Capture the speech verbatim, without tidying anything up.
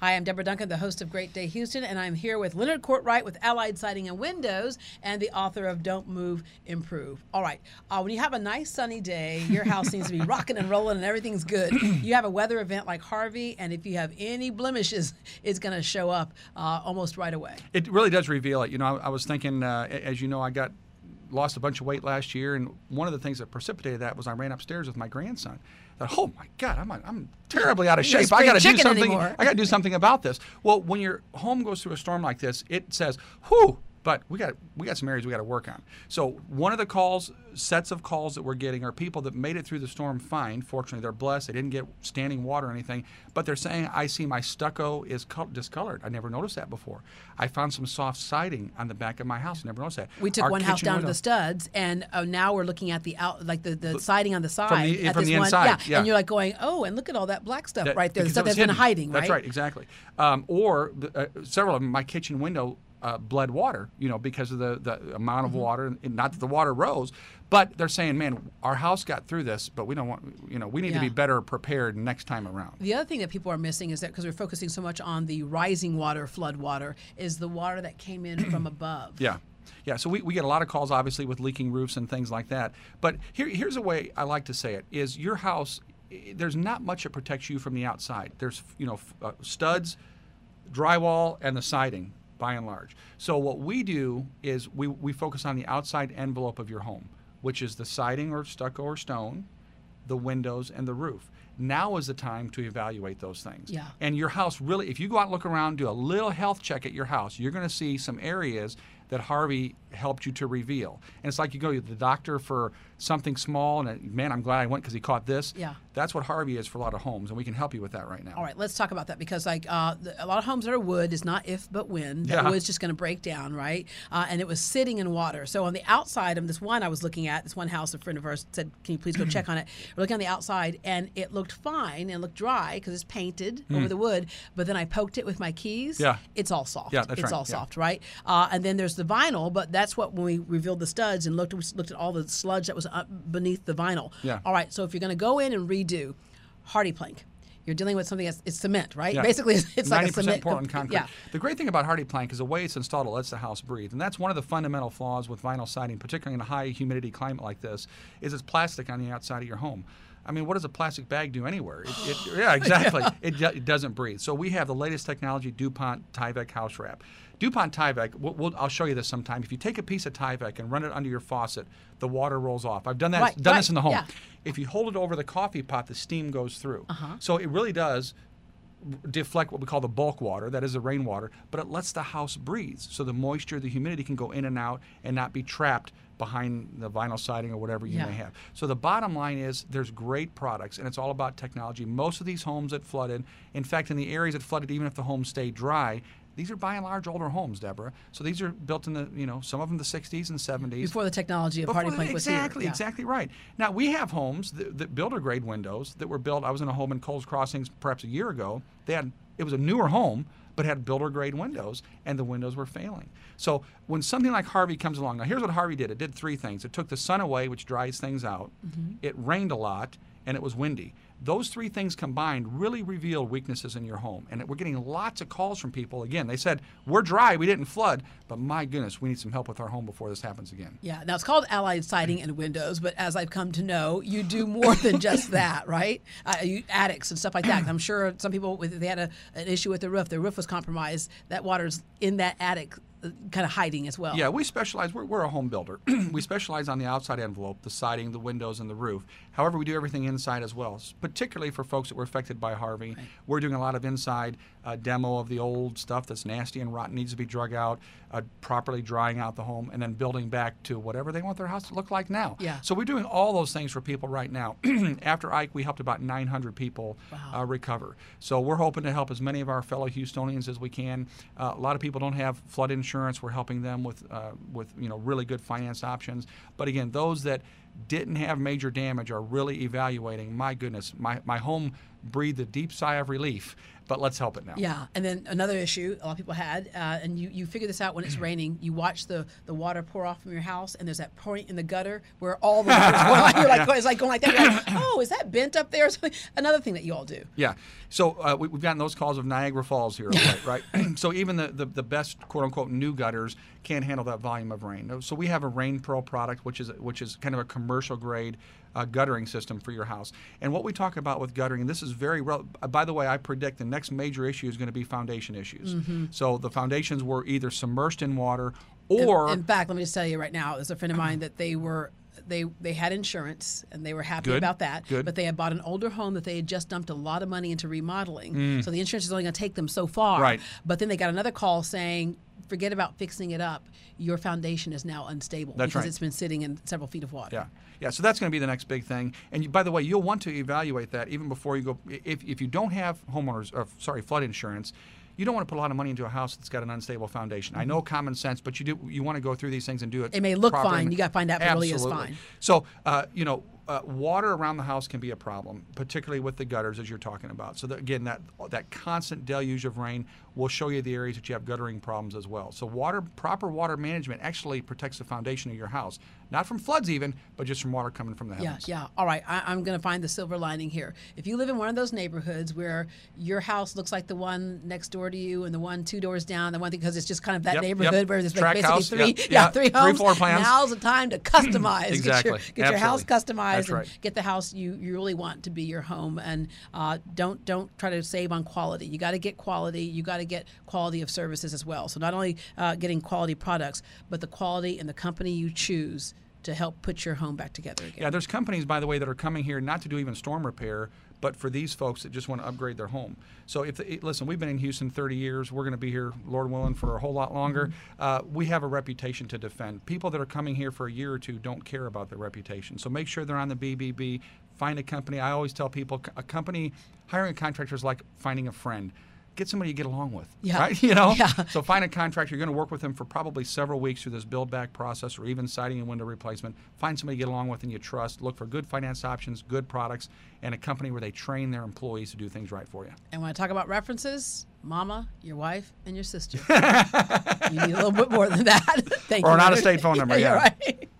Hi, I'm Deborah Duncan, the host of Great Day Houston, and I'm here with Leonard Courtright with Allied Siding and Windows and the author of Don't Move, Improve. All right, uh, when you have a nice sunny day, your house seems to be rocking and rolling and everything's good. You have a weather event like Harvey, and if you have any blemishes, it's going to show up uh, almost right away. It really does reveal it. You know, I, I was thinking, uh, as you know, I got lost a bunch of weight last year, and one of the things that precipitated that was I ran upstairs with my grandson. Oh my God, I'm I'm terribly out of shape. I gotta do something. Anymore. I gotta do something about this. Well, when your home goes through a storm like this, it says, "Whew!" But we got we got some areas we got to work on. So one of the calls, sets of calls that we're getting are people that made it through the storm fine. Fortunately, they're blessed. They didn't get standing water or anything. But they're saying, "I see my stucco is discolored. I never noticed that before. I found some soft siding on the back of my house. I never noticed that." We took Our one house down window. to the studs, and uh, now we're looking at the out like the, the siding on the side from the, at from this the one. inside. Yeah. yeah, and you're like going, "Oh, and look at all that black stuff that, right there. The stuff that's hidden. been hiding." Right? That's right, exactly. Um, or uh, several of them, my kitchen window. Uh, bled water, you know, because of the, the amount of mm-hmm. water, and not that the water rose, but they're saying, man, our house got through this, but we don't want, you know, we need yeah. to be better prepared next time around. The other thing that people are missing is that because we're focusing so much on the rising water, flood water, is the water that came in from above. Yeah. Yeah, so we, we get a lot of calls, obviously, with leaking roofs and things like that. But here, here's a way I like to say it, is your house, there's not much that protects you from the outside. There's, you know, uh, studs, drywall, and the siding, by and large. So what we do is we, we focus on the outside envelope of your home, which is the siding or stucco or stone, the windows, and the roof. Now is the time to evaluate those things. Yeah. And your house really, if you go out and look around, do a little health check at your house, you're going to see some areas that Harvey helped you to reveal. And it's like you go to the doctor for something small, and man, I'm glad I went because he caught this. Yeah. That's what Harvey is for a lot of homes, and we can help you with that right now. All right, let's talk about that, because like uh, the, a lot of homes that are wood is not if but when. The yeah. wood's just going to break down, right? Uh, and it was sitting in water. So on the outside of this one I was looking at, this one house, a friend of ours said, "Can you please go check on it?" We're looking on the outside, and it looked fine and looked dry because it's painted mm. over the wood. But then I poked it with my keys. Yeah. It's all soft. Yeah, that's it's right. all yeah. soft, right? Uh, and then there's the vinyl, but that's what when we revealed the studs and looked we looked at all the sludge that was up beneath the vinyl. Yeah. All right, so if you're going to go in and redo Hardie plank, you're dealing with something that's it's cement, right? Yeah. Basically, it's, it's like a cement. ninety percent Portland concrete. Yeah. The great thing about Hardie plank is the way it's installed, it lets the house breathe. And that's one of the fundamental flaws with vinyl siding, particularly in a high humidity climate like this, is it's plastic on the outside of your home. I mean, what does a plastic bag do anywhere? It, it, yeah, exactly. yeah. It, it doesn't breathe. So we have the latest technology, DuPont Tyvek house wrap. DuPont Tyvek, we'll, we'll, I'll show you this sometime. If you take a piece of Tyvek and run it under your faucet, the water rolls off. I've done that. Right, done right, this in the home. Yeah. If you hold it over the coffee pot, the steam goes through. Uh-huh. So it really does deflect what we call the bulk water, that is the rainwater, but it lets the house breathe. So the moisture, the humidity can go in and out and not be trapped behind the vinyl siding or whatever you yeah. may have. So the bottom line is there's great products, and it's all about technology. Most of these homes that flooded, in fact, in the areas that flooded, even if the home stayed dry, these are by and large older homes, Deborah. So these are built in the, you know, some of them the sixties and seventies. Before the technology of Hardie plank was here. Exactly, yeah. exactly right. Now, we have homes that, that builder grade windows that were built. I was in a home in Kohl's Crossings perhaps a year ago. They had, it was a newer home, but had builder grade windows, and the windows were failing. So when something like Harvey comes along, now here's what Harvey did. It did three things. It took the sun away, which dries things out. Mm-hmm. It rained a lot, and it was windy. Those three things combined really reveal weaknesses in your home. And we're getting lots of calls from people. Again, they said, we're dry, we didn't flood, but my goodness, we need some help with our home before this happens again. Yeah, now it's called Allied Siding and Windows, but as I've come to know, you do more than just that, right? Uh, you attics and stuff like that. I'm sure some people, with, they had a, an issue with the roof. Their roof was compromised. That water's in that attic, kind of hiding as well. Yeah, we specialize, we're, we're a home builder. We specialize on the outside envelope, the siding, the windows, and the roof. However, we do everything inside as well, particularly for folks that were affected by Harvey. Right. We're doing a lot of inside uh, demo of the old stuff that's nasty and rotten, needs to be drug out, uh, properly drying out the home, and then building back to whatever they want their house to look like now. Yeah. So we're doing all those things for people right now. After Ike, we helped about nine hundred people wow. uh, recover. So we're hoping to help as many of our fellow Houstonians as we can. Uh, a lot of people don't have flood insurance. Insurance. We're helping them with, uh, with you know, really good finance options. But again, those that didn't have major damage are really evaluating, my goodness, my, my home breathed a deep sigh of relief but let's help it now. Yeah, and then another issue a lot of people had, uh, and you, you figure this out when it's raining, you watch the, the water pour off from your house, and there's that point in the gutter where all the water's going like, you're like, it's like going like that. You're like, oh, is that bent up there? Another thing that you all do. Yeah, so uh, we, we've gotten those calls of Niagara Falls here, right? right? So even the, the, the best, quote-unquote, new gutters can't handle that volume of rain. So we have a RainPro product, which is, which is kind of a commercial-grade Uh, guttering system for your house. And what we talk about with guttering, and this is very real, uh, by the way, I predict the next major issue is going to be foundation issues. Mm-hmm. So the foundations were either submerged in water or... In, in fact, let me just tell you right now, there's a friend of mine that they were... They they had insurance, and they were happy good, about that. Good. But they had bought an older home that they had just dumped a lot of money into remodeling. Mm. So the insurance is only going to take them so far. Right. But then they got another call saying, forget about fixing it up. Your foundation is now unstable that's because right. it's been sitting in several feet of water. Yeah, yeah. So that's going to be the next big thing. And you, by the way, you'll want to evaluate that even before you go. If, if you don't have homeowners, or, sorry, flood insurance, you don't want to put a lot of money into a house that's got an unstable foundation. I know common sense, but you do you want to go through these things and do it. It may look properly. Fine. You got to find out if it really is fine. So, uh, you know, uh, water around the house can be a problem, particularly with the gutters, as you're talking about. So, that, again, that that constant deluge of rain will show you the areas that you have guttering problems as well. So, water proper water management actually protects the foundation of your house, not from floods even, but just from water coming from the heavens. Yeah, yeah. All right, I, I'm going to find the silver lining here. If you live in one of those neighborhoods where your house looks like the one next door to you and the one two doors down, the one thing because it's just kind of that yep, neighborhood yep. where there's like basically house, three, yep, yeah, yeah, three homes. Three floor plans. Now's the time to customize. Exactly. Get, your, get your house customized. That's and right. Get the house you, you really want to be your home, and uh, don't don't try to save on quality. You got to get quality. You got to get quality of services as well. So not only uh, getting quality products, but the quality and the company you choose to help put your home back together again. Yeah, there's companies, by the way, that are coming here not to do even storm repair, but for these folks that just want to upgrade their home. So if the, listen, we've been in Houston thirty years. We're going to be here, Lord willing, for a whole lot longer. Uh, we have a reputation to defend. People that are coming here for a year or two don't care about their reputation. So make sure they're on the B B B. Find a company. I always tell people, a company, hiring a contractor is like finding a friend. Get somebody you get along with, yeah. right? You know, yeah. So find a contractor. You're going to work with them for probably several weeks through this build back process, or even siding and window replacement. Find somebody you get along with and you trust. Look for good finance options, good products, and a company where they train their employees to do things right for you. And when I talk about references, Mama, your wife, and your sister. You need a little bit more than that. Thank or you. Or an out of state phone number. Yeah. yeah. Right.